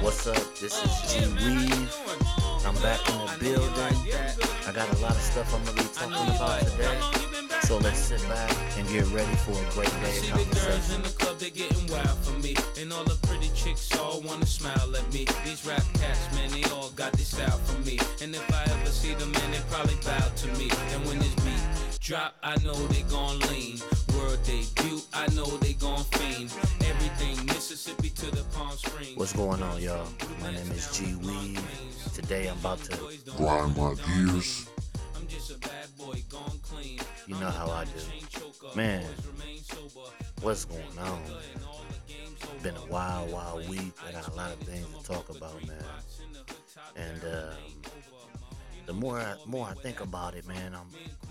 What's up? This is G Weave. I'm back in the building. I got a lot of stuff I'm gonna be talking about today. So let's sit back and get ready for a great day. See the girls in the club, they're getting wild for me. And all the pretty chicks all wanna smile at me. These rap cats, man, they all got this style for me. And if I ever see them, man, they probably bow to me. And when this beat drop, I know they gon' lean. World debut, I know they gon' fiend. Everything Mississippi to the Palm Springs. What's going on, y'all? My name is G Weed. Today I'm about to grind my gears. You know how I do. Man, what's going on? It's been a wild, wild week. I got a lot of things to talk about, man. And the more I think about it, man,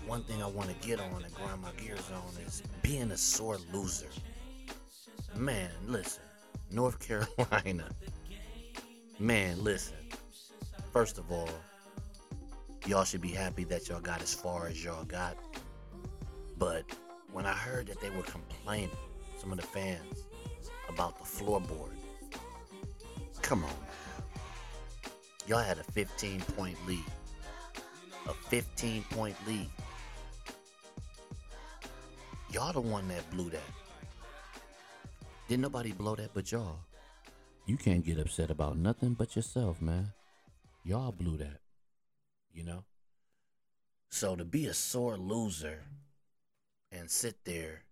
one thing I want to get on and grind my gears on is being a sore loser. Man, listen. North Carolina. Man, listen. First of all, y'all should be happy that y'all got as far as y'all got. But when I heard that they were complaining, some of the fans, about the floorboard, come on, man. Y'all had a 15-point lead. A 15-point lead. Y'all the one that blew that. Didn't nobody blow that but y'all. You can't get upset about nothing but yourself, man. Y'all blew that. You know? So to be a sore loser and sit there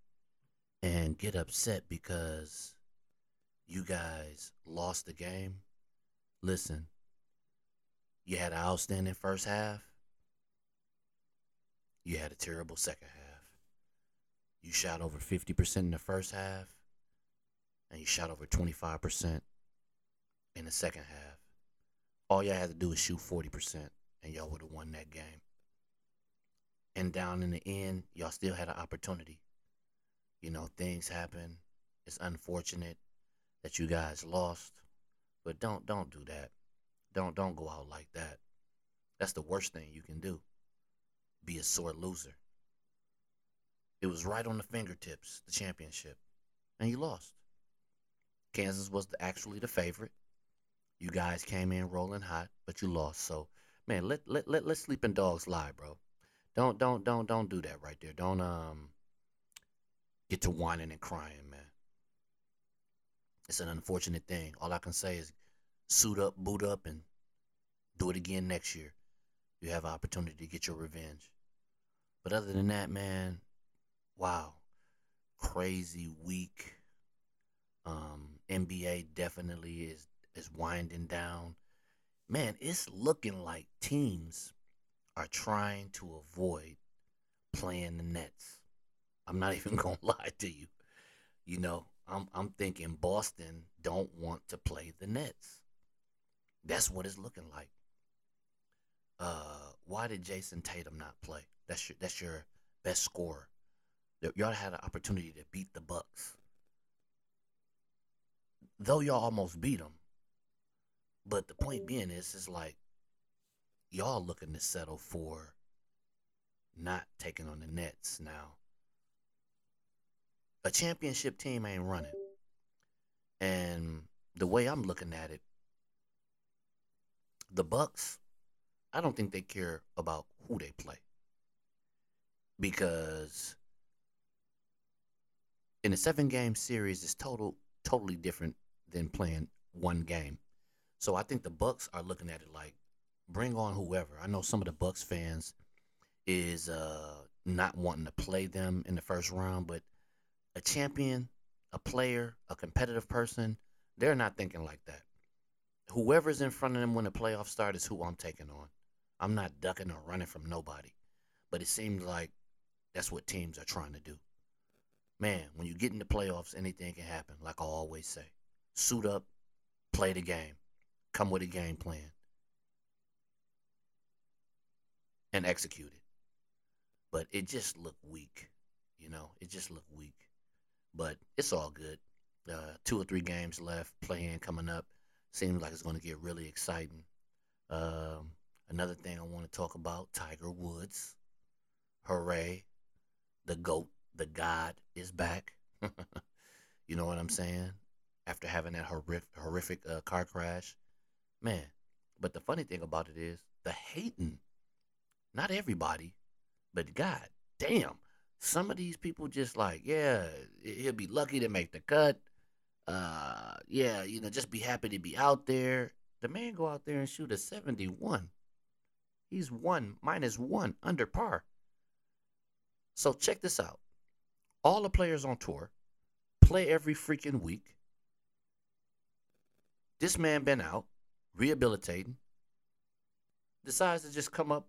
and get upset because you guys lost the game, listen, you had an outstanding first half. You had a terrible second half. You shot over 50% in the first half, and you shot over 25% in the second half. All y'all had to do was shoot 40%. And y'all would have won that game. And down in the end, y'all still had an opportunity. You know, things happen. It's unfortunate that you guys lost. But don't do that. Don't go out like that. That's the worst thing you can do. Be a sore loser. It was right on the fingertips, the championship. And you lost. Kansas was actually the favorite. You guys came in rolling hot, but you lost. So, man, let sleeping dogs lie, bro. Don't do that right there. Don't get to whining and crying, man. It's an unfortunate thing. All I can say is suit up, boot up, and do it again next year. You have an opportunity to get your revenge. But other than that, man, wow. Crazy week. NBA definitely is winding down. Man, it's looking like teams are trying to avoid playing the Nets. I'm not even going to lie to you. You know, I'm thinking Boston don't want to play the Nets. That's what it's looking like. Why did Jason Tatum not play? That's your best scorer. Y'all had an opportunity to beat the Bucks. Though y'all almost beat them. But the point being is, it's like y'all looking to settle for not taking on the Nets now. A championship team ain't running. And the way I'm looking at it, the Bucks, I don't think they care about who they play. Because in a 7-game series, it's totally different than playing one game. So I think the Bucks are looking at it like, bring on whoever. I know some of the Bucks fans is not wanting to play them in the first round, but a champion, a player, a competitive person, they're not thinking like that. Whoever's in front of them when the playoffs start is who I'm taking on. I'm not ducking or running from nobody. But it seems like that's what teams are trying to do. Man, when you get in the playoffs, anything can happen, like I always say. Suit up, play the game. Come with a game plan and execute it. But it just looked weak, you know. It just looked weak. But it's all good. 2 or 3 games left, play-in coming up. Seems like it's going to get really exciting. Another thing I want to talk about, Tiger Woods. Hooray. The GOAT, the God is back. You know what I'm saying? after having that horrific car crash. Man, but the funny thing about it is the hating. Not everybody, but God damn. Some of these people just like, yeah, he'll be lucky to make the cut. Yeah, you know, just be happy to be out there. The man go out there and shoot a 71. He's -1 under par. So check this out. All the players on tour play every freaking week. This man been out rehabilitating. Decides to just come up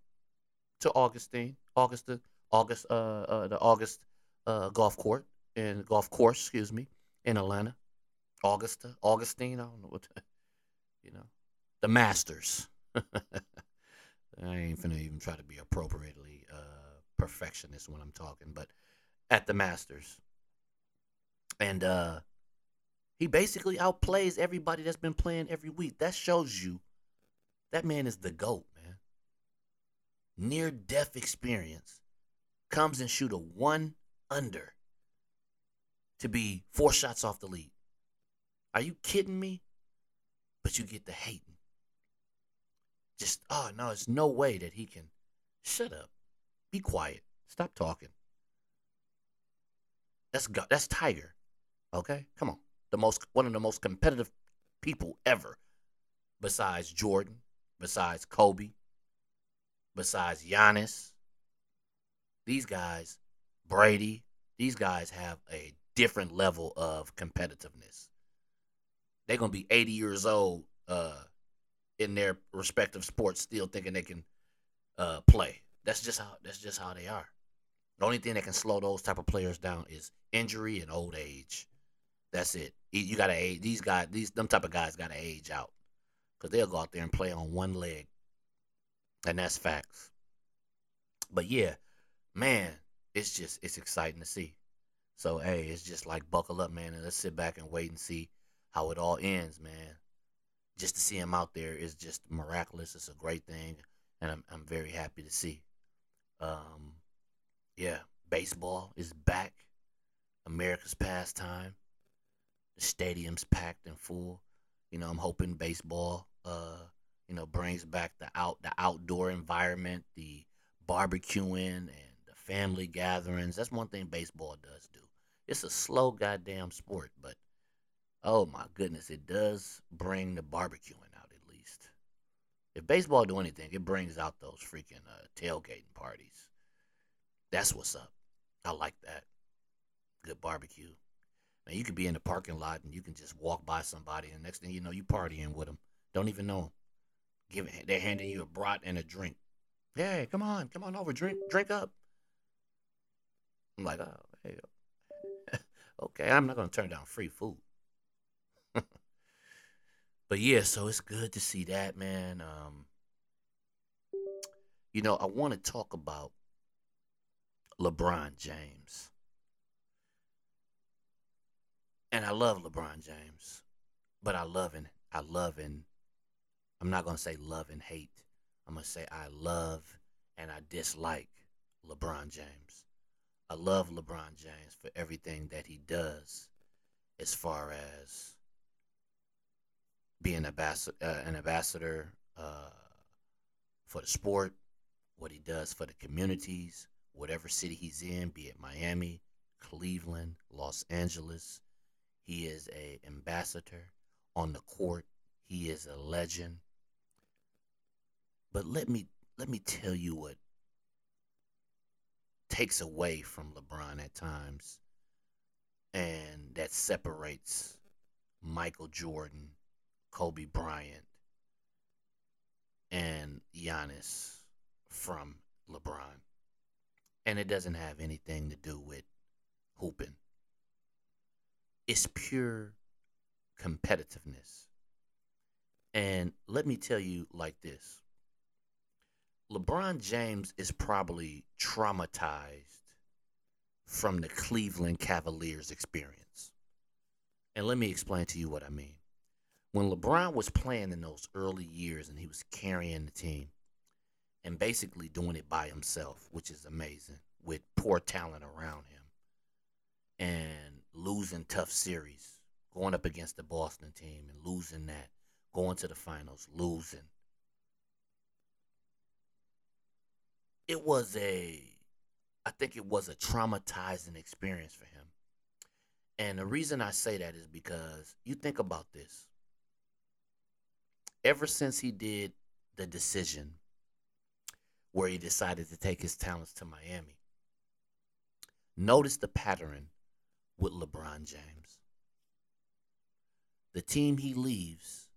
to the Golf Course in Atlanta. Augustine, I don't know what, you know, the Masters. I ain't finna even try to be appropriately perfectionist when I'm talking, but at the Masters. And he basically outplays everybody that's been playing every week. That shows you that man is the GOAT, man. Near-death experience. Comes and shoot a 1 under to be 4 shots off the lead. Are you kidding me? But you get the hating. Just, oh, no, it's no way that he can. Shut up. Be quiet. Stop talking. That's Tiger. Okay? Come on. One of the most competitive people ever. Besides Jordan. Besides Kobe. Besides Giannis. These guys, Brady, these guys have a different level of competitiveness. They're going to be 80 years old in their respective sports still thinking they can play. That's just how they are. The only thing that can slow those type of players down is injury and old age. That's it. You got to age. Them type of guys got to age out because they'll go out there and play on one leg, and that's facts. But yeah, man, it's exciting to see. So hey, it's just like buckle up, man, and let's sit back and wait and see how it all ends, man. Just to see him out there is just miraculous. It's a great thing, and I'm very happy to see. Yeah, baseball is back. America's pastime. The stadium's packed and full. You know, I'm hoping baseball, brings back the outdoor environment, the barbecuing and the family gatherings. That's one thing baseball does do. It's a slow goddamn sport, but oh my goodness, it does bring the barbecuing out at least. If baseball do anything, it brings out those freaking tailgating parties. That's what's up. I like that. Good barbecue. Now you could be in the parking lot and you can just walk by somebody and next thing you know, you partying with them. Don't even know them. They're handing you a brat and a drink. Hey, come on over, drink up. I'm like, oh, hey, okay, I'm not gonna turn down free food. But yeah, so it's good to see that, man. I want to talk about LeBron James. And I love LeBron James. But I love and I'm not going to say love and hate. I'm going to say I love and I dislike LeBron James. I love LeBron James for everything that he does as far as being an ambassador for the sport, what he does for the communities, whatever city he's in, be it Miami, Cleveland, Los Angeles. He is an ambassador on the court. He is a legend. But let me tell you what takes away from LeBron at times and that separates Michael Jordan, Kobe Bryant, and Giannis from LeBron. And it doesn't have anything to do with hooping. It's pure competitiveness. And let me tell you like this. LeBron James is probably traumatized from the Cleveland Cavaliers experience. And let me explain to you what I mean. When LeBron was playing in those early years and he was carrying the team and basically doing it by himself, which is amazing, with poor talent around him and losing tough series, going up against the Boston team and losing that, going to the finals, losing. It was I think it was a traumatizing experience for him. And the reason I say that is because you think about this. Ever since he did the decision where he decided to take his talents to Miami, notice the pattern with LeBron James. The team he leaves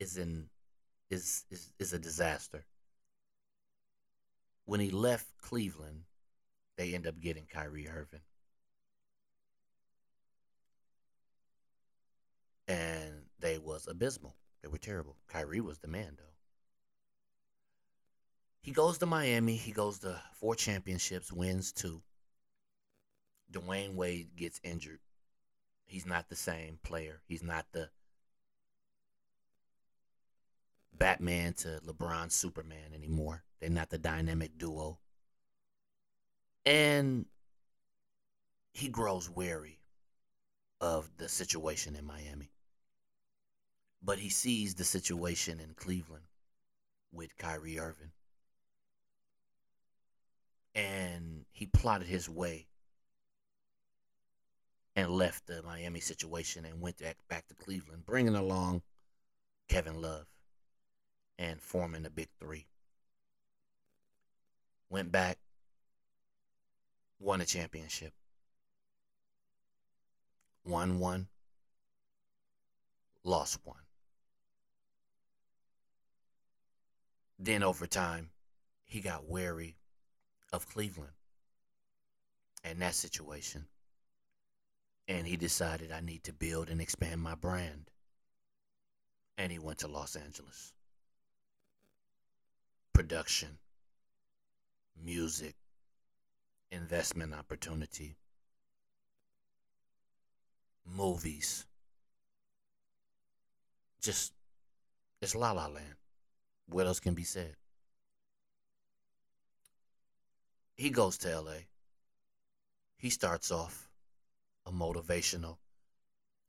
is a disaster. When he left Cleveland, they end up getting Kyrie Irving. And they was abysmal. They were terrible. Kyrie was the man, though. He goes to Miami. He goes to 4 championships, wins 2. Dwayne Wade gets injured. He's not the same player. He's not the Batman to LeBron Superman anymore. They're not the dynamic duo. And he grows wary of the situation in Miami. But he sees the situation in Cleveland with Kyrie Irving. And he plotted his way and left the Miami situation and went back to Cleveland, bringing along Kevin Love and forming the Big Three. Went back, won a championship. 1-1, lost 1. Then over time, he got wary of Cleveland and that situation. And he decided, I need to build and expand my brand. And he went to Los Angeles. Production, music, investment opportunity, movies. Just, it's La La Land. What else can be said? He goes to LA. He starts off a motivational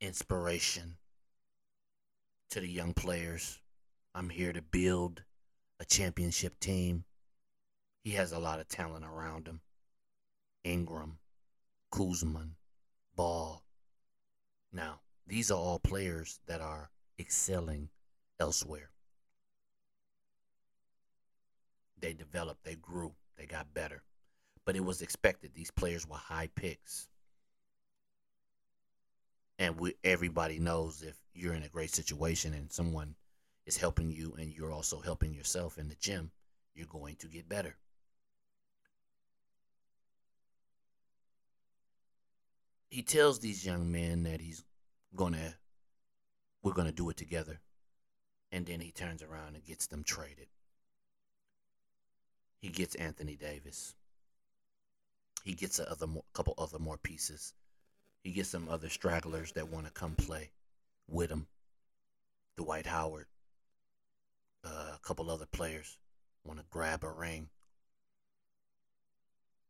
inspiration to the young players. I'm here to build a championship team. He has a lot of talent around him. Ingram, Kuzman, Ball. Now, these are all players that are excelling elsewhere. They developed, they grew, they got better. But it was expected. These players were high picks. And everybody knows if you're in a great situation and someone is helping you and you're also helping yourself in the gym, you're going to get better. He tells these young men that we're going to do it together. And then he turns around and gets them traded. He gets Anthony Davis. He gets a couple other more pieces. He gets some other stragglers that want to come play with him. Dwight Howard. A couple other players want to grab a ring.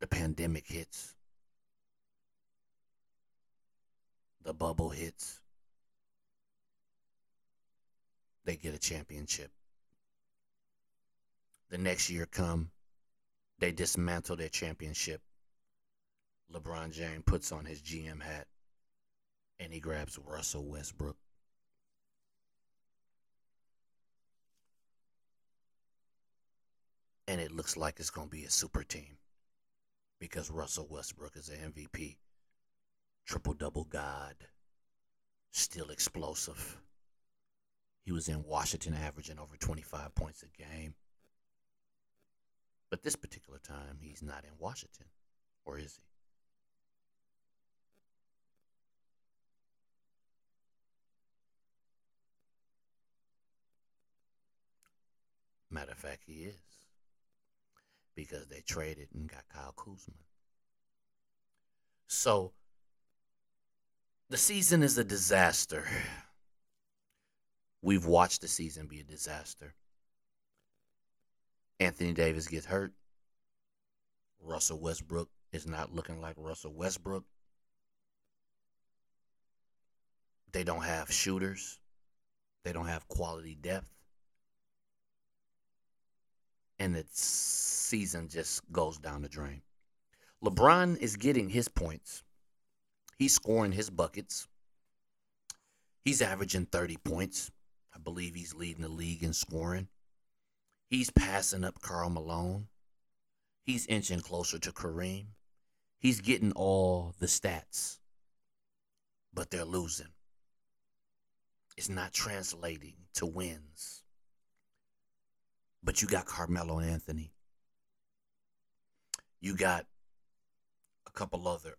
The pandemic hits. The bubble hits. They get a championship. The next year come. They dismantle their championship. LeBron James puts on his GM hat and he grabs Russell Westbrook. And it looks like it's going to be a super team because Russell Westbrook is an MVP, triple-double god, still explosive. He was in Washington averaging over 25 points a game. But this particular time, he's not in Washington, or is he? Matter of fact, he is. Because they traded and got Kyle Kuzma. So, the season is a disaster. We've watched the season be a disaster. Anthony Davis gets hurt. Russell Westbrook is not looking like Russell Westbrook. they don't have shooters. They don't have quality depth. And the season just goes down the drain. LeBron is getting his points. He's scoring his buckets. He's averaging 30 points. I believe he's leading the league in scoring. He's passing up Karl Malone. He's inching closer to Kareem. He's getting all the stats. But they're losing. It's not translating to wins. But you got Carmelo Anthony. You got a couple other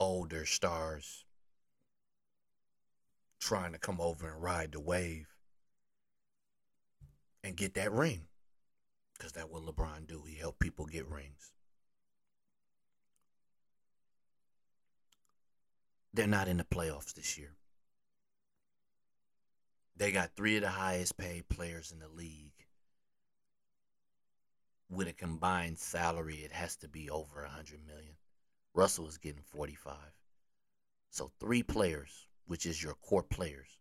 older stars trying to come over and ride the wave and get that ring. Because that's what LeBron do. He helped people get rings. They're not in the playoffs this year. They got three of the highest paid players in the league. With a combined salary, it has to be over $100 million. Russell is getting $45 million. So three players, which is your core players,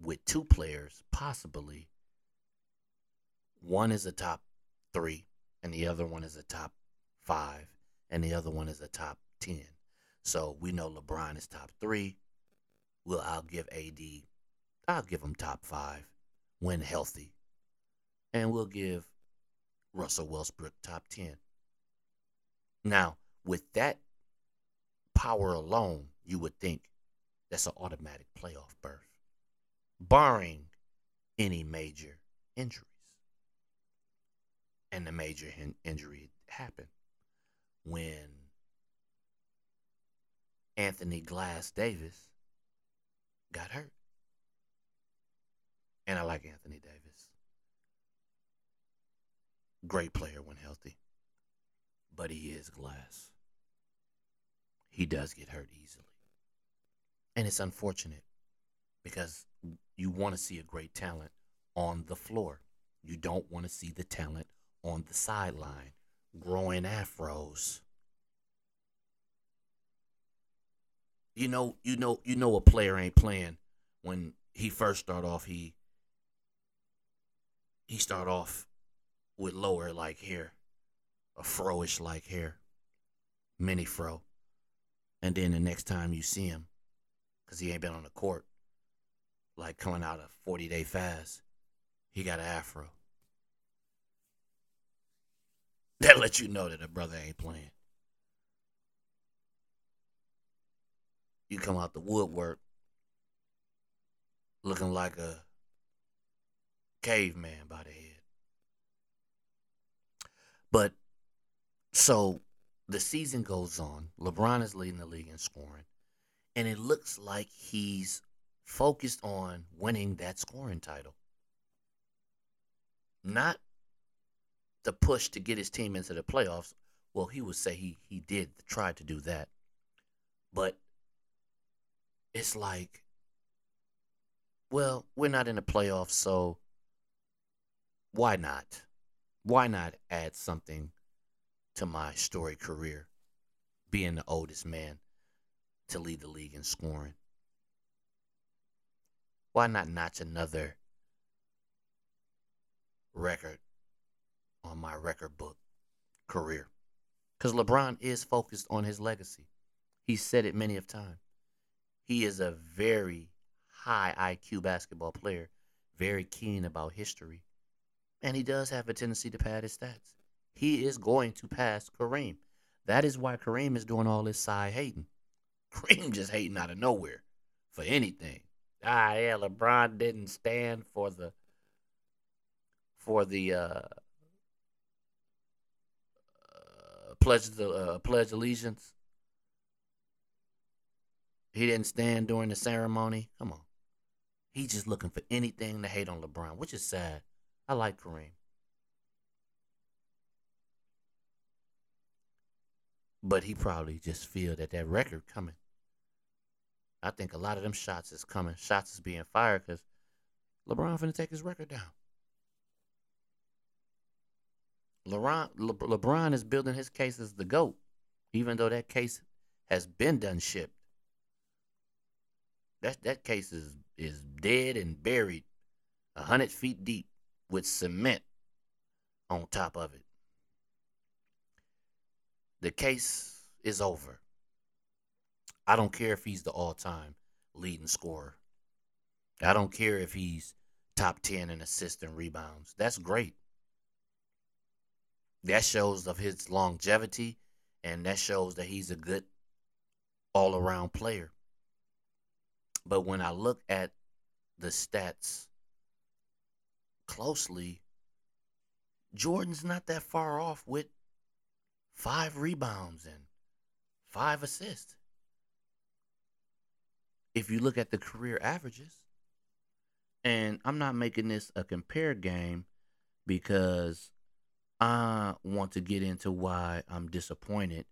with two players, possibly, one is a top three, and the other one is a top five, and the other one is a top 10. So we know LeBron is top three. Well, I'll give AD, I'll give him top five when healthy. And we'll give Russell Westbrook top 10. Now, with that power alone, you would think that's an automatic playoff berth, barring any major injuries. And the major injury happened when Anthony Glass-Davis got hurt. And I like Anthony Davis. Great player when healthy. But he is Glass. He does get hurt easily. And it's unfortunate because you want to see a great talent on the floor. You don't want to see the talent on the sideline, growing afros. You know a player ain't playing when he first start off, he start off with lower like hair, a fro-ish like hair, mini fro. And then the next time you see him, because he ain't been on the court, like coming out of 40-day fast, he got an afro. That lets you know that a brother ain't playing. You come out the woodwork looking like a caveman by the head. But, so, the season goes on. LeBron is leading the league in scoring. And it looks like he's focused on winning that scoring title. Not the push to get his team into the playoffs. Well, he would say he did try to do that. But it's like, well, we're not in the playoffs, so why not? Why not add something to my storied career, being the oldest man to lead the league in scoring? Why not notch another record on my record book career? Because LeBron is focused on his legacy. He said it many of times. He is a very high IQ basketball player, very keen about history. And he does have a tendency to pad his stats. He is going to pass Kareem. That is why Kareem is doing all this side hating. Kareem just hating out of nowhere for anything. Yeah, LeBron didn't stand for the Pledge of Allegiance. He didn't stand during the ceremony. Come on. He's just looking for anything to hate on LeBron, which is sad. I like Kareem. But he probably just feel that record coming. I think a lot of them shots is coming. Shots is being fired because LeBron finna take his record down. LeBron is building his case as the GOAT, even though that case has been done shipped. That case is dead and buried 100 feet deep with cement on top of it. The case is over. I don't care if he's the all-time leading scorer. I don't care if he's top 10 in assists and rebounds. That's great. That shows of his longevity, and that shows that he's a good all-around player. But when I look at the stats closely, Jordan's not that far off with 5 rebounds and 5 assists. If you look at the career averages, and I'm not making this a compare game because I want to get into why I'm disappointed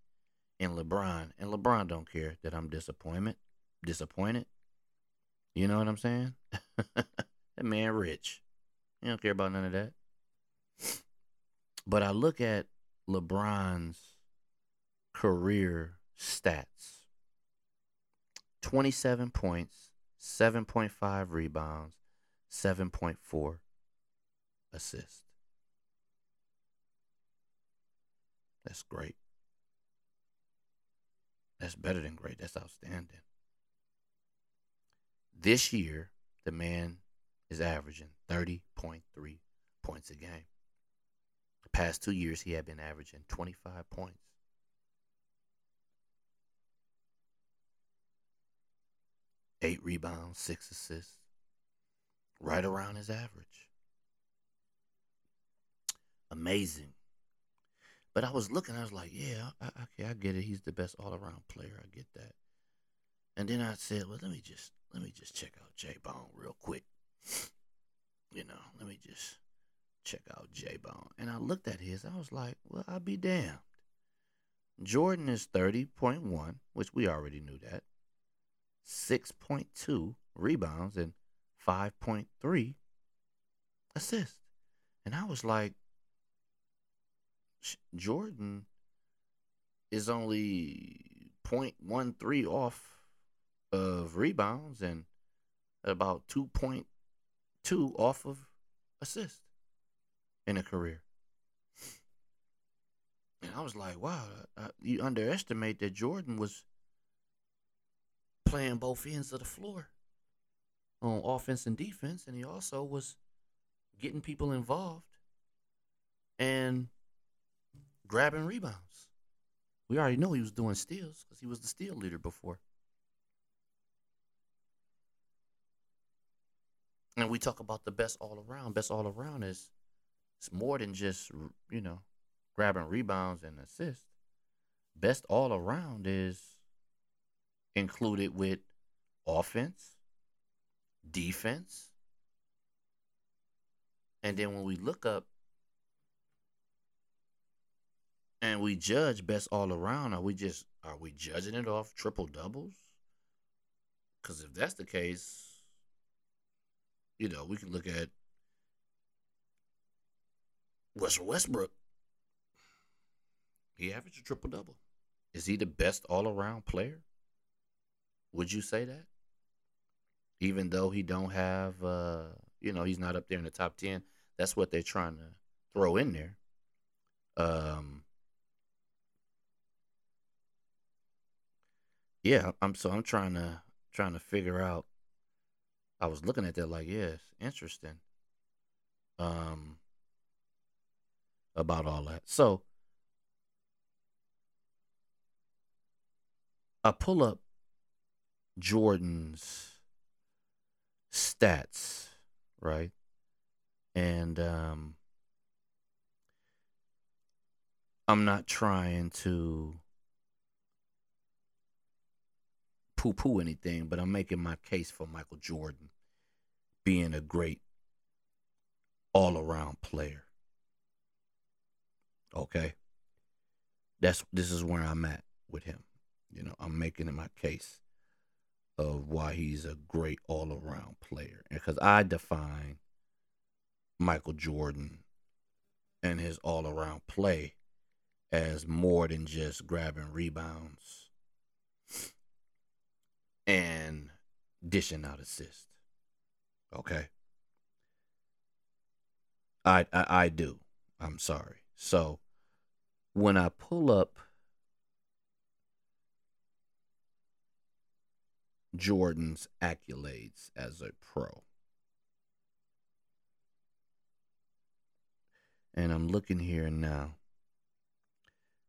in LeBron. And LeBron don't care that I'm disappointed. You know what I'm saying? That man rich. He don't care about none of that. But I look at LeBron's career stats. 27 points, 7.5 rebounds, 7.4 assists. That's great. That's better than great. That's outstanding. This year, the man is averaging 30.3 points a game. The past 2 years, he had been averaging 25 points. Eight rebounds, 6 assists. Right around his average. Amazing. But I was looking, I was like, yeah, okay, I get it. He's the best all-around player. I get that. And then I said, well, let me just check out J-Bone real quick. You know, let me just check out J-Bone. And I looked at his, I was like, well, I'll be damned. Jordan is 30.1, which we already knew that. 6.2 rebounds and 5.3 assists. And I was like, Jordan is only 0.13 off of rebounds and about 2.2 off of assists in a career. And I was like, wow, you underestimate that Jordan was playing both ends of the floor on offense and defense, and he also was getting people involved and grabbing rebounds. We already know he was doing steals because he was the steal leader before. And we talk about the best all around. Best all around is it's more than just, you know, grabbing rebounds and assists. Best all around is included with offense, defense. And then when we look up and we judge best all around, are we judging it off triple doubles? Because if that's the case, you know, we can look at Westbrook. He averaged a triple double. Is he the best all around player? Would you say that? Even though he don't have, you know, he's not up there in the top 10. That's what they're trying to throw in there. Yeah, I'm trying to figure out. I was looking at that like, yeah, it's interesting about all that. So I pull up Jordan's stats, right? And I'm not trying to poo-poo anything, but I'm making my case for Michael Jordan being a great all-around player. Okay? This is where I'm at with him. You know, I'm making my case of why he's a great all-around player. And because I define Michael Jordan and his all-around play as more than just grabbing rebounds and dishing out assists. Okay. I do. I'm sorry. So when I pull up Jordan's accolades as a pro, and I'm looking here now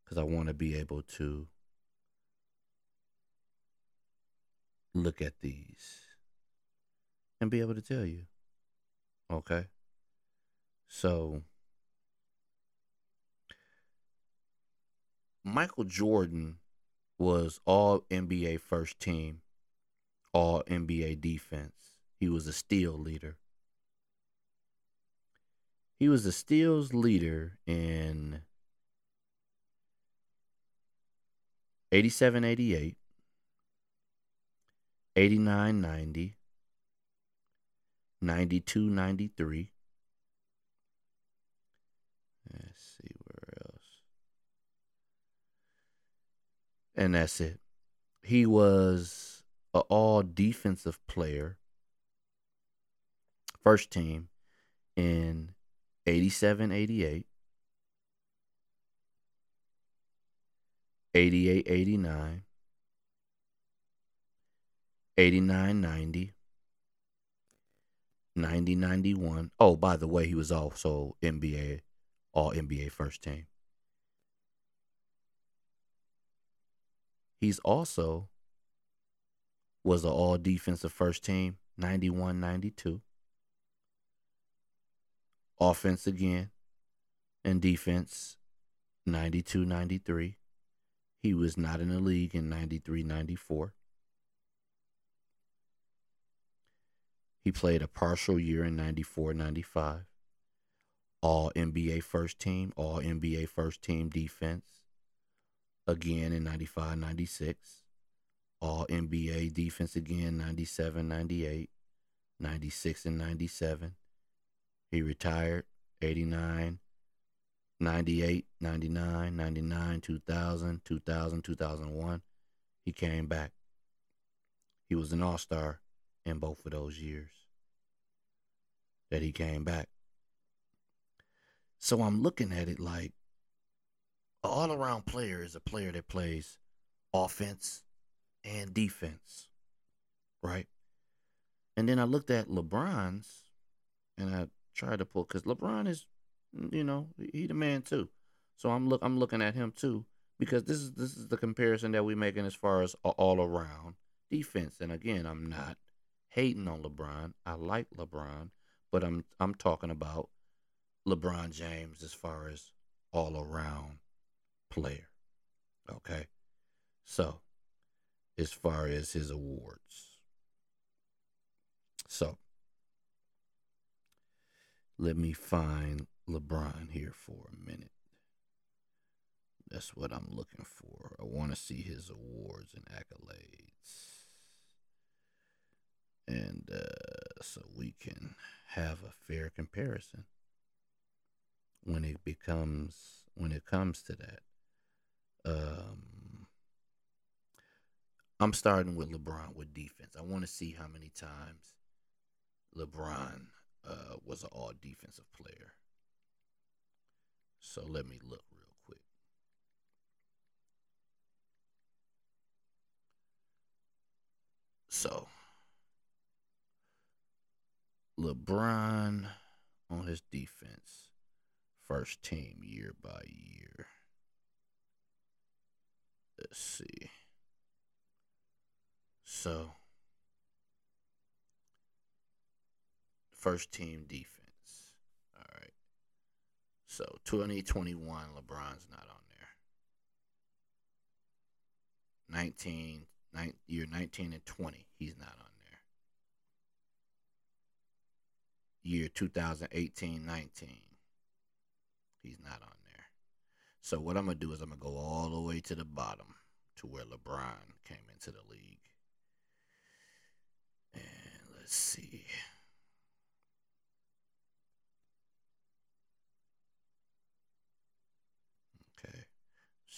because I want to be able to look at these and be able to tell you. Okay. So Michael Jordan was all NBA first team, all NBA defense. He was a steal leader. He was a steals leader in 87-88, 89-90, 92-93. Let's see where else. And that's it. He was an all-defensive player, first team, in 87-88, 88-89, 89-90, 90-91. Oh, by the way, he was also NBA, all NBA first team. He's also was an all defensive first team, 91-92. Offense again and defense, 92-93. He was not in the league in 93-94. He played a partial year in 94-95. All NBA first team, all NBA first team defense, again in 95-96. All NBA defense again, 97-98, 96-97. He retired 89, 98, 99, 99, 2000, 2000, 2001. He came back. He was an all-star in both of those years that he came back. So I'm looking at it like an all-around player is a player that plays offense and defense, right? And then I looked at LeBron's and I tried to pull, because LeBron is, you know, he the man too. So I'm looking at him too, because this is the comparison that we're making as far as all around defense. And again, I'm not hating on LeBron. I like LeBron, but I'm talking about LeBron James as far as all around player. Okay, so as far as his awards, so let me find LeBron here for a minute. That's what I'm looking for. I want to see his awards and accolades. And so we can have a fair comparison when it comes to that. I'm starting with LeBron with defense. I want to see how many times LeBron was an all-defensive player. So let me look real quick. So LeBron on his defense, first team year by year. Let's see. So first team defense. All right. So 2021, LeBron's not on there. 19 and 20, he's not on there. Year 2018-19, he's not on there. So what I'm going to do is I'm going to go all the way to the bottom to where LeBron came into the league. And let's see.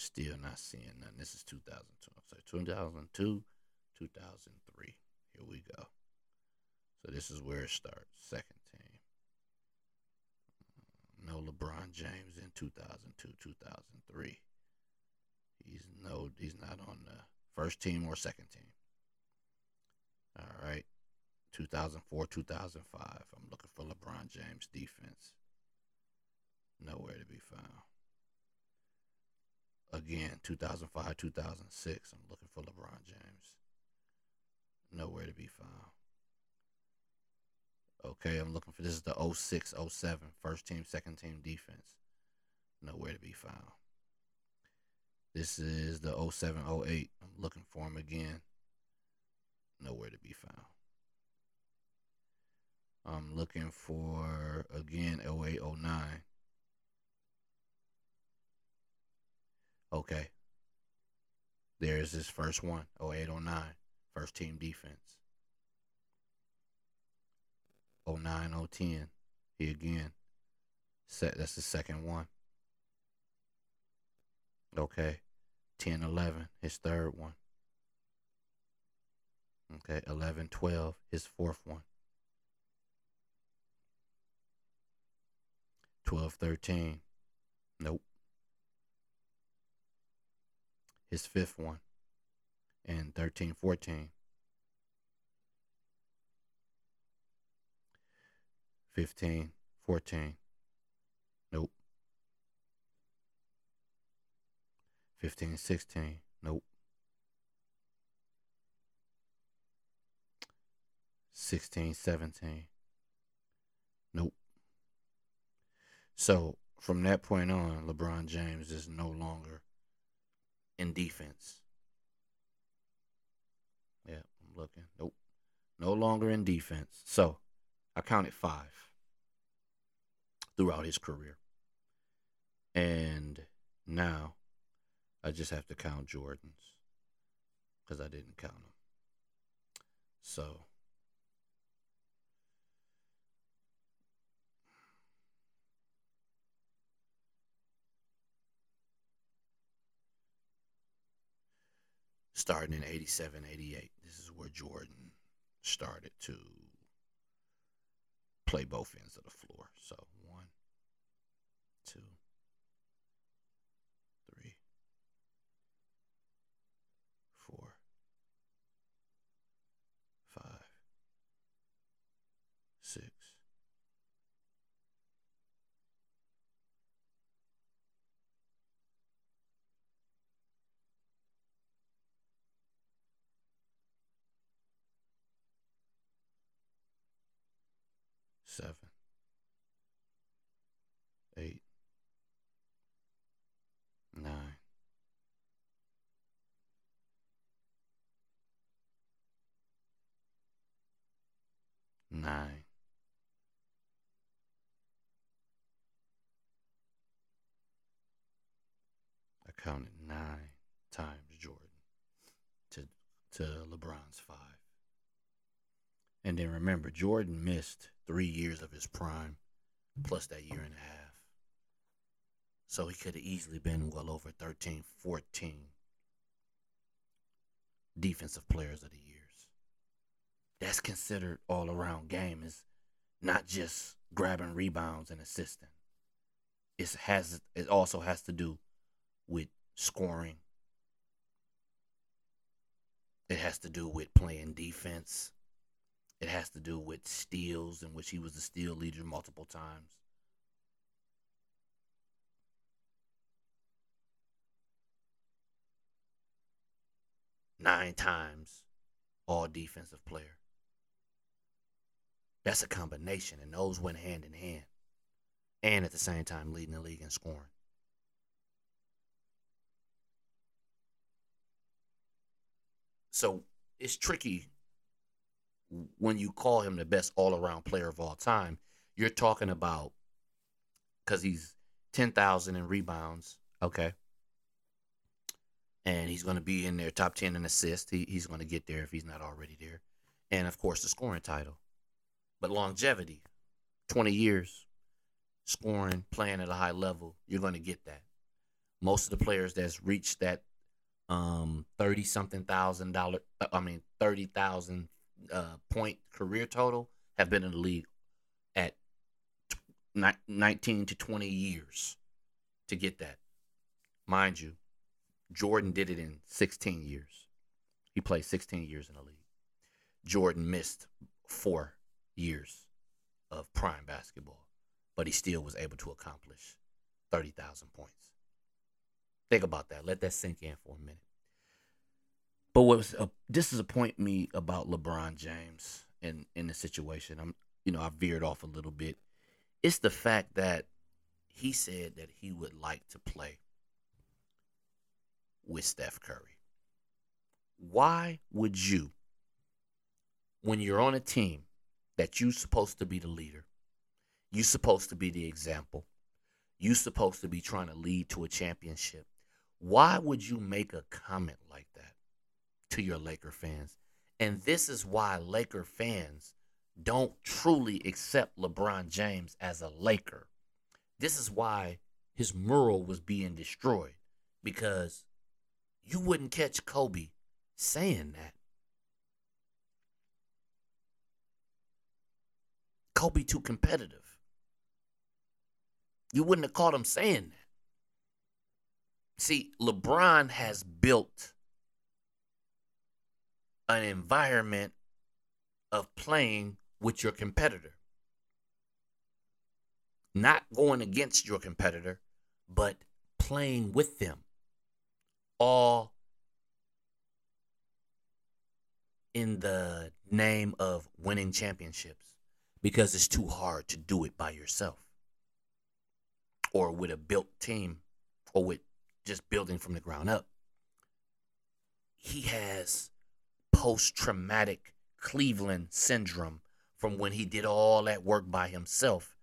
Still not seeing nothing. This is 2002. I'm sorry, 2002, 2003. Here we go. So this is where it starts. Second team. No LeBron James in 2002, 2003. He's not on the first team or second team. All right. 2004, 2005. I'm looking for LeBron James defense. Nowhere to be found. Again, 2005, 2006. I'm looking for LeBron James. Nowhere to be found. Okay, I'm looking for, this is the 06, 07. First team, second team defense. Nowhere to be found. This is the 07, 08. I'm looking for him again. Nowhere to be found. I'm looking for, again, 08, 09. Okay. There's this first one, 08, 09. First team defense. 09, 010. He again. That's the second one. Okay. 10, 11. His third one. Okay. 11, 12. His fourth one. 12, 13. Nope. His fifth one. And 13, 14. 15, 14. Nope. 15, 16. Nope. 16, 17. Nope. So, from that point on, LeBron James is no longer in defense. Yeah, I'm looking. Nope. No longer in defense. So, I counted 5 throughout his career. And now, I just have to count Jordan's, because I didn't count them. So, starting in 87, 88, this is where Jordan started to play both ends of the floor. So, 1, 2, 3, 4, 5, 6. Seven, eight, 9, 9, 9 times Jordan to LeBron's 5. And then remember, Jordan missed 3 years of his prime, plus that year and a half. So he could have easily been well over 13, 14 defensive players of the years. That's considered all-around game. Is not just grabbing rebounds and assisting. It also has to do with scoring. It has to do with playing defense. It has to do with steals, in which he was the steal leader multiple times. Nine times all defensive player. That's a combination, and those went hand in hand. And at the same time, leading the league in scoring. So it's tricky when you call him the best all-around player of all time. You're talking about, because he's 10,000 in rebounds, okay, and he's going to be in their top 10 in assists. He's going to get there if he's not already there. And, of course, the scoring title. But longevity, 20 years, scoring, playing at a high level, you're going to get that. Most of the players that's reached that $30,000 point career total have been in the league at 19 to 20 years to get that. Mind you, Jordan did it in 16 years. He played 16 years in the league. Jordan missed 4 years of prime basketball, but he still was able to accomplish 30,000 points. Think about that. Let that sink in for a minute. But this is a point me about LeBron James in the situation. I veered off a little bit. It's the fact that he said that he would like to play with Steph Curry. Why would you, when you're on a team that you're supposed to be the leader, you're supposed to be the example, you're supposed to be trying to lead to a championship, why would you make a comment like that to your Laker fans? And this is why Laker fans don't truly accept LeBron James as a Laker. This is why his mural was being destroyed, because you wouldn't catch Kobe saying that. Kobe too competitive. You wouldn't have caught him saying that. See, LeBron has built an environment of playing with your competitor. Not going against your competitor, but playing with them all in the name of winning championships, because it's too hard to do it by yourself or with a built team or with just building from the ground up. He has post-traumatic Cleveland syndrome from when he did all that work by himself.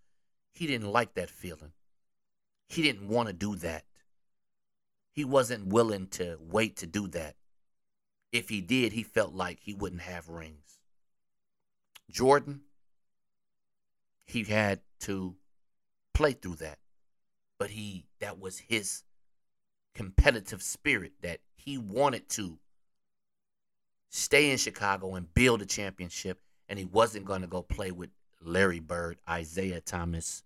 He didn't like that feeling. He didn't want to do that. He wasn't willing to wait to do that. If he did, he felt like he wouldn't have rings. Jordan, he had to play through that, but that was his competitive spirit, that he wanted to stay in Chicago and build a championship, and he wasn't going to go play with Larry Bird, Isaiah Thomas,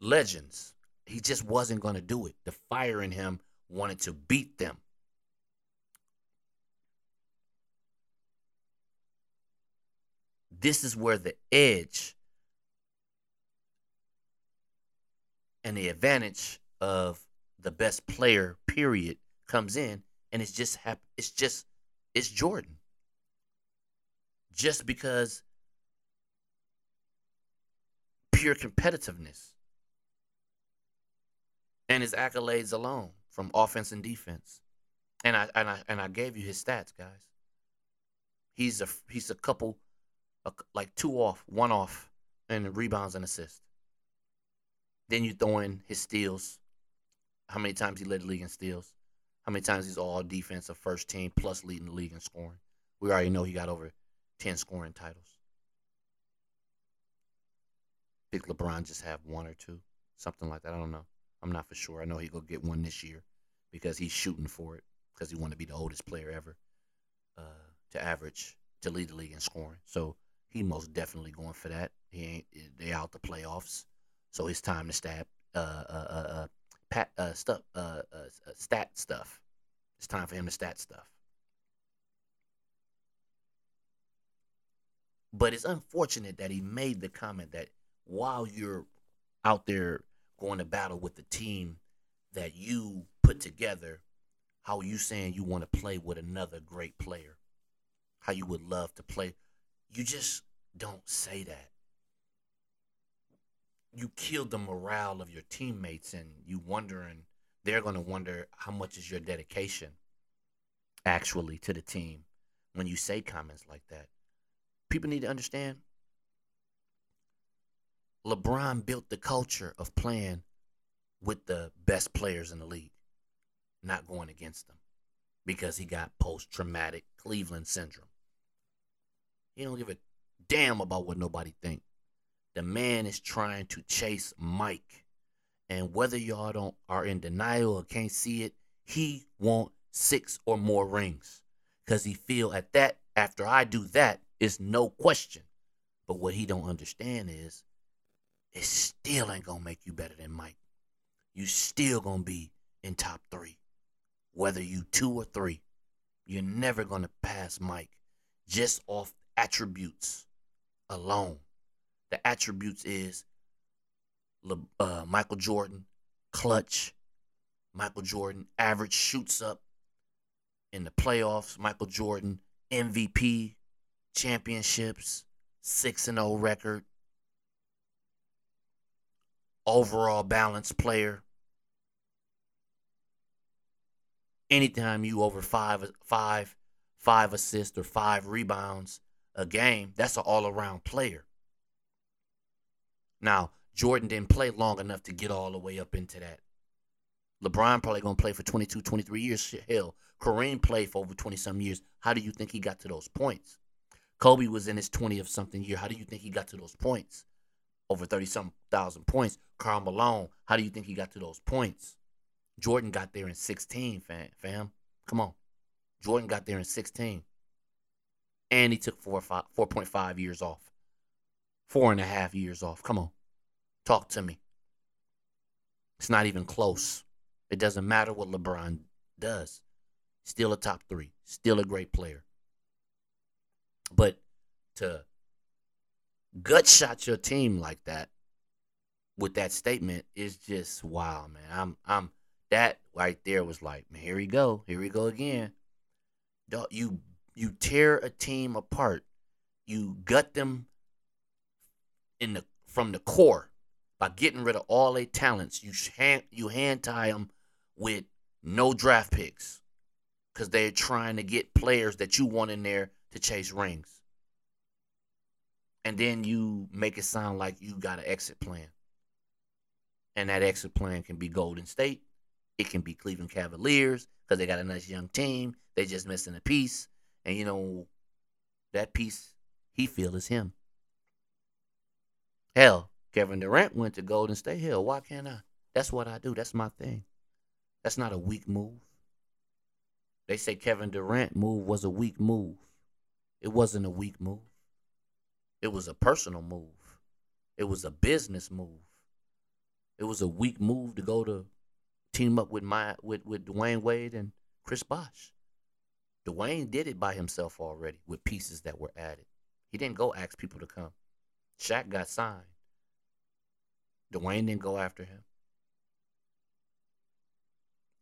legends. He just wasn't going to do it. The fire in him wanted to beat them. This is where the edge and the advantage of the best player, period, comes in, and it's Jordan. Just because pure competitiveness and his accolades alone from offense and defense, and I gave you his stats, guys. He's a couple, like two off, one off, and rebounds and assists. Then you throw in his steals, how many times he led the league in steals, how many times he's all defensive first team, plus leading the league in scoring. We already know he got over 10 scoring titles. I think LeBron just have one or two, something like that. I don't know. I'm not for sure. I know he go get one this year because he's shooting for it, because he want to be the oldest player ever to lead the league in scoring. So he most definitely going for that. They out the playoffs, so it's time to stat stuff. It's time for him to stat stuff. But it's unfortunate that he made the comment that while you're out there going to battle with the team that you put together, how are you saying you want to play with another great player? How you would love to play? You just don't say that. You kill the morale of your teammates, and they're going to wonder how much is your dedication actually to the team when you say comments like that. People need to understand LeBron built the culture of playing with the best players in the league, not going against them, because he got post-traumatic Cleveland syndrome. He don't give a damn about what nobody thinks. The man is trying to chase Mike. And whether y'all are in denial or can't see it, he want 6 or more rings. Because he feel after I do that, It's no question. But what he don't understand is it still ain't going to make you better than Mike. You still going to be in top three, whether you 2 or 3. You're never going to pass Mike just off attributes alone. The attributes is Michael Jordan, clutch. Michael Jordan, average, shoots up in the playoffs. Michael Jordan, MVP, championships, 6-0 record, overall balanced player. Anytime you over five assists or 5 rebounds a game, that's an all-around player. Now, Jordan didn't play long enough to get all the way up into that. LeBron probably going to play for 22, 23 years. Hell, Kareem played for over 20-some years. How do you think he got to those points? Kobe was in his 20-something year. How do you think he got to those points? Over 30-some thousand points. Karl Malone, how do you think he got to those points? Jordan got there in 16, fam. Come on. Jordan got there in 16. And he took 4.5 years off. 4.5 years off. Come on. Talk to me. It's not even close. It doesn't matter what LeBron does. Still a top 3. Still a great player. But to gut shot your team like that with that statement is just wow, man. I'm that right there was like, man, here we go. Here we go again. You tear a team apart. You gut them from the core by getting rid of all their talents. You hand tie them with no draft picks because they're trying to get players that you want in there to chase rings. And then you make it sound like you got an exit plan. And that exit plan can be Golden State. It can be Cleveland Cavaliers because they got a nice young team. They just missing a piece. And, you know, that piece he feels is him. Hell, Kevin Durant went to Golden State. Hell, why can't I? That's what I do. That's my thing. That's not a weak move. They say Kevin Durant move was a weak move. It wasn't a weak move. It was a personal move. It was a business move. It was a weak move to go to team up with Dwayne Wade and Chris Bosh. Dwayne did it by himself already with pieces that were added. He didn't go ask people to come. Shaq got signed. Dwayne didn't go after him.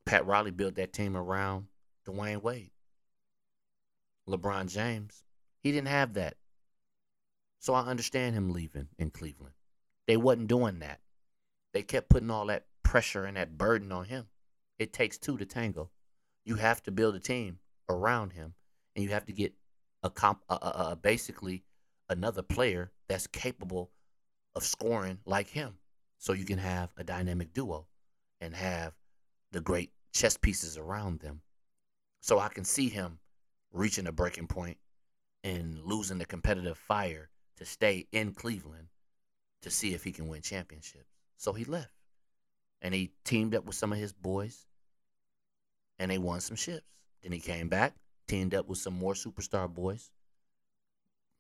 Pat Riley built that team around Dwayne Wade. LeBron James, he didn't have that. So I understand him leaving in Cleveland. They wasn't doing that. They kept putting all that pressure and that burden on him. It takes 2 to tango. You have to build a team around him, and you have to get basically another player that's capable of scoring like him so you can have a dynamic duo and have the great chess pieces around them. So I can see him reaching a breaking point and losing the competitive fire to stay in Cleveland to see if he can win championships. So he left, and he teamed up with some of his boys, and they won some ships. Then he came back, teamed up with some more superstar boys,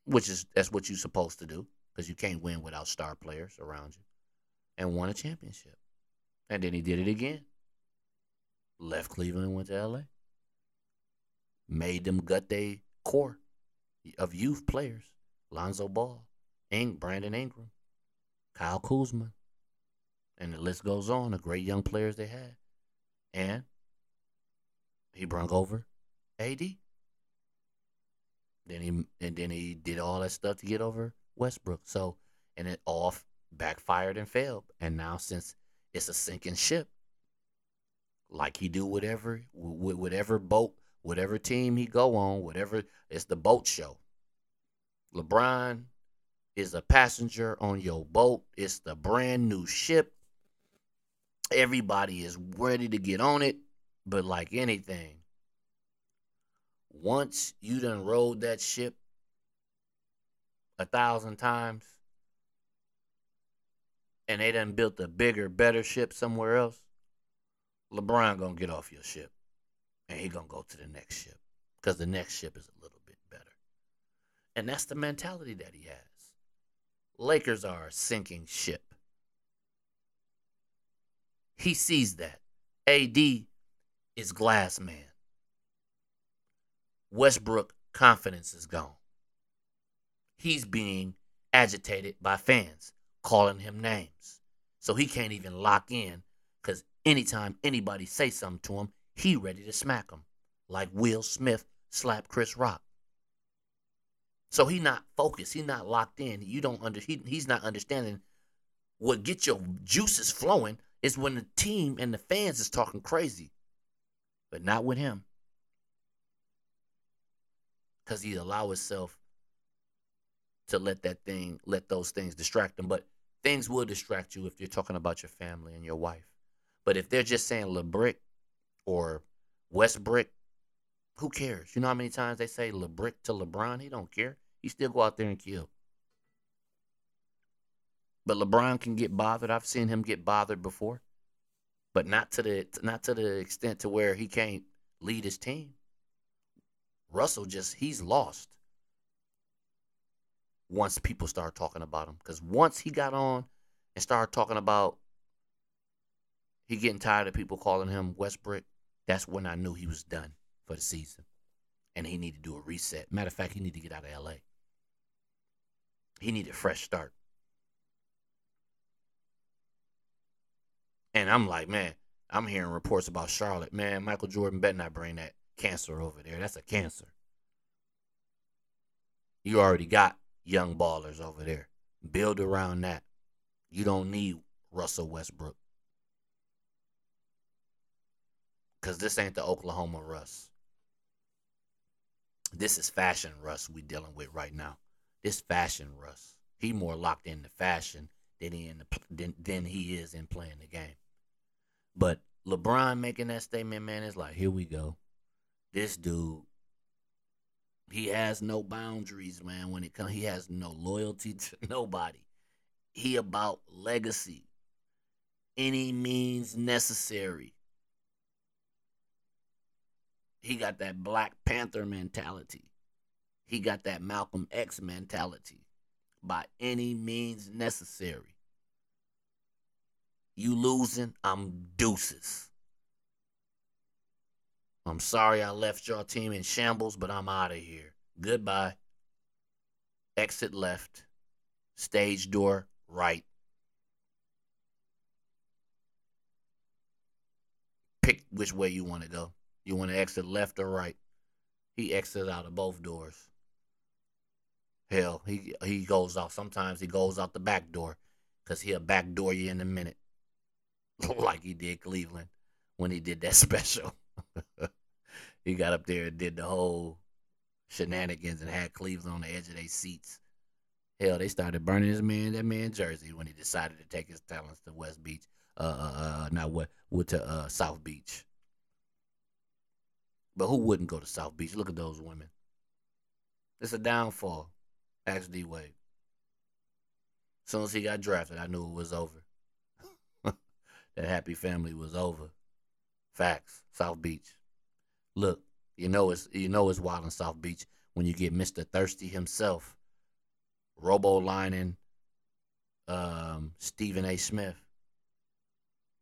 that's what you're supposed to do because you can't win without star players around you, and won a championship. And then he did it again. Left Cleveland and went to L.A. Made them gut their core of youth players. Lonzo Ball, Brandon Ingram, Kyle Kuzma, and the list goes on of great young players they had. And he brought over AD. Then he did all that stuff to get over Westbrook. So, and it all backfired and failed. And now since it's a sinking ship, like he do whatever boat, whatever team he go on, it's the boat show. LeBron is a passenger on your boat. It's the brand new ship. Everybody is ready to get on it. But like anything, once you done rode that ship 1,000 times and they done built a bigger, better ship somewhere else, LeBron gonna get off your ship and he gonna go to the next ship because the next ship is a little bit better. And that's the mentality that he has. Lakers are a sinking ship. He sees that. AD is glass man. Westbrook confidence is gone. He's being agitated by fans calling him names. So he can't even lock in because anytime anybody say something to him, he ready to smack him. Like Will Smith slapped Chris Rock. So he not focused. He not locked in. He's not understanding what gets your juices flowing is when the team and the fans is talking crazy. But not with him. Because he allow himself to let those things distract him. But things will distract you if you're talking about your family and your wife. But if they're just saying LeBrick or Westbrook, who cares? You know how many times they say LeBrick to LeBron? He don't care. He still go out there and kill. But LeBron can get bothered. I've seen him get bothered before, but not to the extent to where he can't lead his team. Russell he's lost once people start talking about him. Because once he got on and started talking about he getting tired of people calling him Westbrook, that's when I knew he was done for the season. And he needed to do a reset. Matter of fact, he needed to get out of L.A. He needed a fresh start. And I'm like, man, I'm hearing reports about Charlotte. Man, Michael Jordan better not bring that cancer over there. That's a cancer. You already got young ballers over there. Build around that. You don't need Russell Westbrook. Because this ain't the Oklahoma Russ. This is fashion Russ we dealing with right now. This fashion Russ. He more locked into fashion than he is in playing the game. But LeBron making that statement, man, it's like, here we go. This dude, he has no boundaries, man, when it comes. He has no loyalty to nobody. He about legacy. Any means necessary. He got that Black Panther mentality. He got that Malcolm X mentality. By any means necessary. You losing, I'm deuces. I'm sorry I left your team in shambles, but I'm out of here. Goodbye. Exit left. Stage door right. Pick which way you want to go. You want to exit left or right? He exits out of both doors. Hell, he goes off. Sometimes he goes out the back door because he'll backdoor you in a minute. Like he did Cleveland when he did that special. He got up there and did the whole shenanigans and had Cleveland on the edge of their seats. Hell, they started burning that man's jersey when he decided to take his talents to West Beach. to South Beach. But who wouldn't go to South Beach? Look at those women. It's a downfall. Ask D-Wade. As soon as he got drafted, I knew it was over. That happy family was over. Facts. South Beach. Look, you know it's wild in South Beach when you get Mr. Thirsty himself, Robo-lining Stephen A. Smith.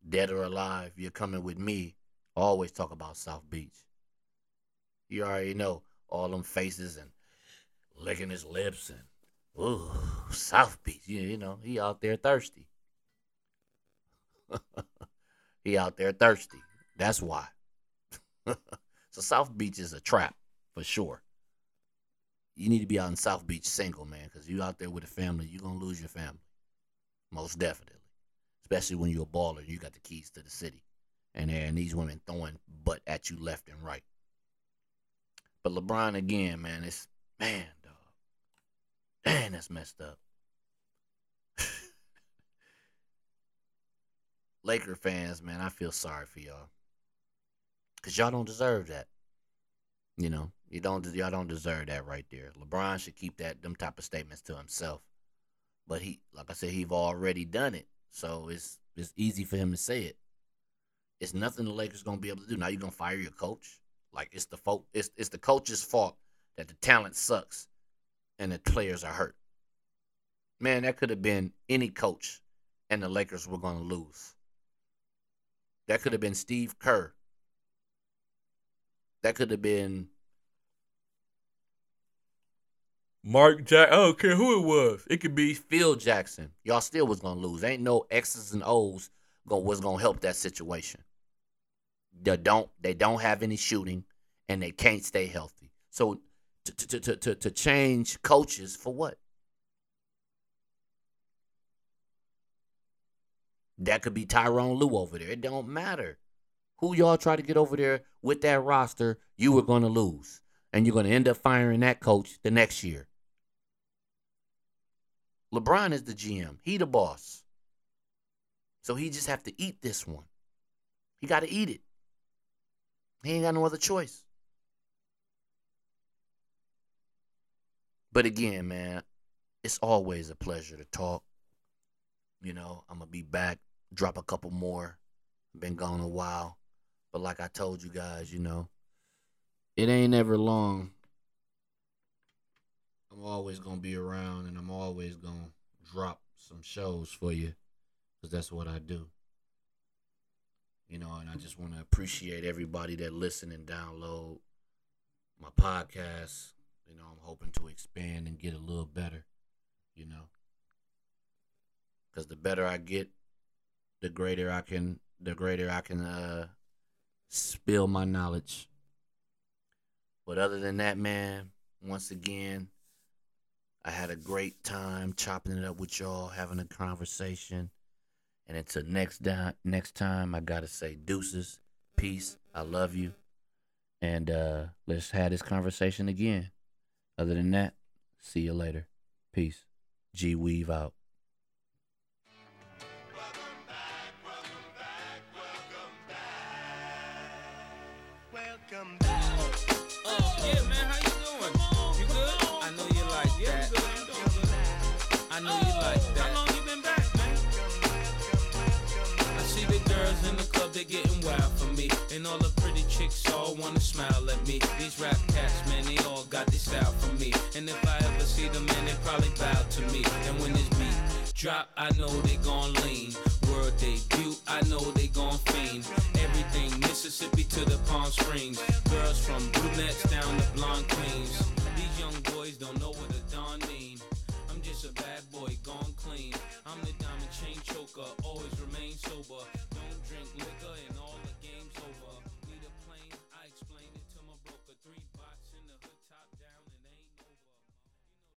Dead or alive, you're coming with me. I always talk about South Beach. You already know all them faces and licking his lips and, ooh, South Beach. You know, he out there thirsty. He out there thirsty. That's why. So South Beach is a trap for sure. You need to be out in South Beach single, man, because you out there with a family, you're going to lose your family. Most definitely. Especially when you're a baller and you got the keys to the city. And these women throwing butt at you left and right. But LeBron again, man, dog. Man, that's messed up. Laker fans, man, I feel sorry for y'all. Because y'all don't deserve that. You know, y'all don't deserve that right there. LeBron should keep them type of statements to himself. But he, like I said, he've already done it. So it's easy for him to say it. It's nothing the Lakers going to be able to do. Now you're going to fire your coach. Like, it's the coach's fault that the talent sucks and the players are hurt. Man, that could have been any coach, and the Lakers were going to lose. That could have been Steve Kerr. That could have been Mark Jackson. I don't care who it was. It could be Phil Jackson. Y'all still was going to lose. Ain't no X's and O's was going to help that situation. They don't have any shooting, and they can't stay healthy. So to change coaches for what? That could be Tyronn Lue over there. It don't matter. Who y'all try to get over there with that roster, you were going to lose. And you're going to end up firing that coach the next year. LeBron is the GM. He the boss. So he just have to eat this one. He got to eat it. He ain't got no other choice. But again, man, it's always a pleasure to talk. You know, I'm going to be back, drop a couple more. Been gone a while. But like I told you guys, you know, it ain't ever long. I'm always going to be around, and I'm always going to drop some shows for you because that's what I do. You know, and I just want to appreciate everybody that listen and download my podcast. You know, I'm hoping to expand and get a little better, you know, because the better I get, the greater I can spill my knowledge. But other than that, man, once again, I had a great time chopping it up with y'all, having a conversation. And until next time, I got to say deuces, peace, I love you. And let's have this conversation again. Other than that, see you later. Peace. G Weave out. Getting wild for me, and all the pretty chicks all wanna smile at me. These rap cats, man, they all got this style for me. And if I ever see them, man, they probably bow to me. And when this beat drop, I know they gon' lean. World debut, I know they gon' fiend. Everything Mississippi to the Palm Springs, girls from brunettes down to blonde queens. These young boys don't know what a don mean. I'm just a bad boy gone clean. I'm the diamond chain choker, always remain sober. Drink liquor and all that.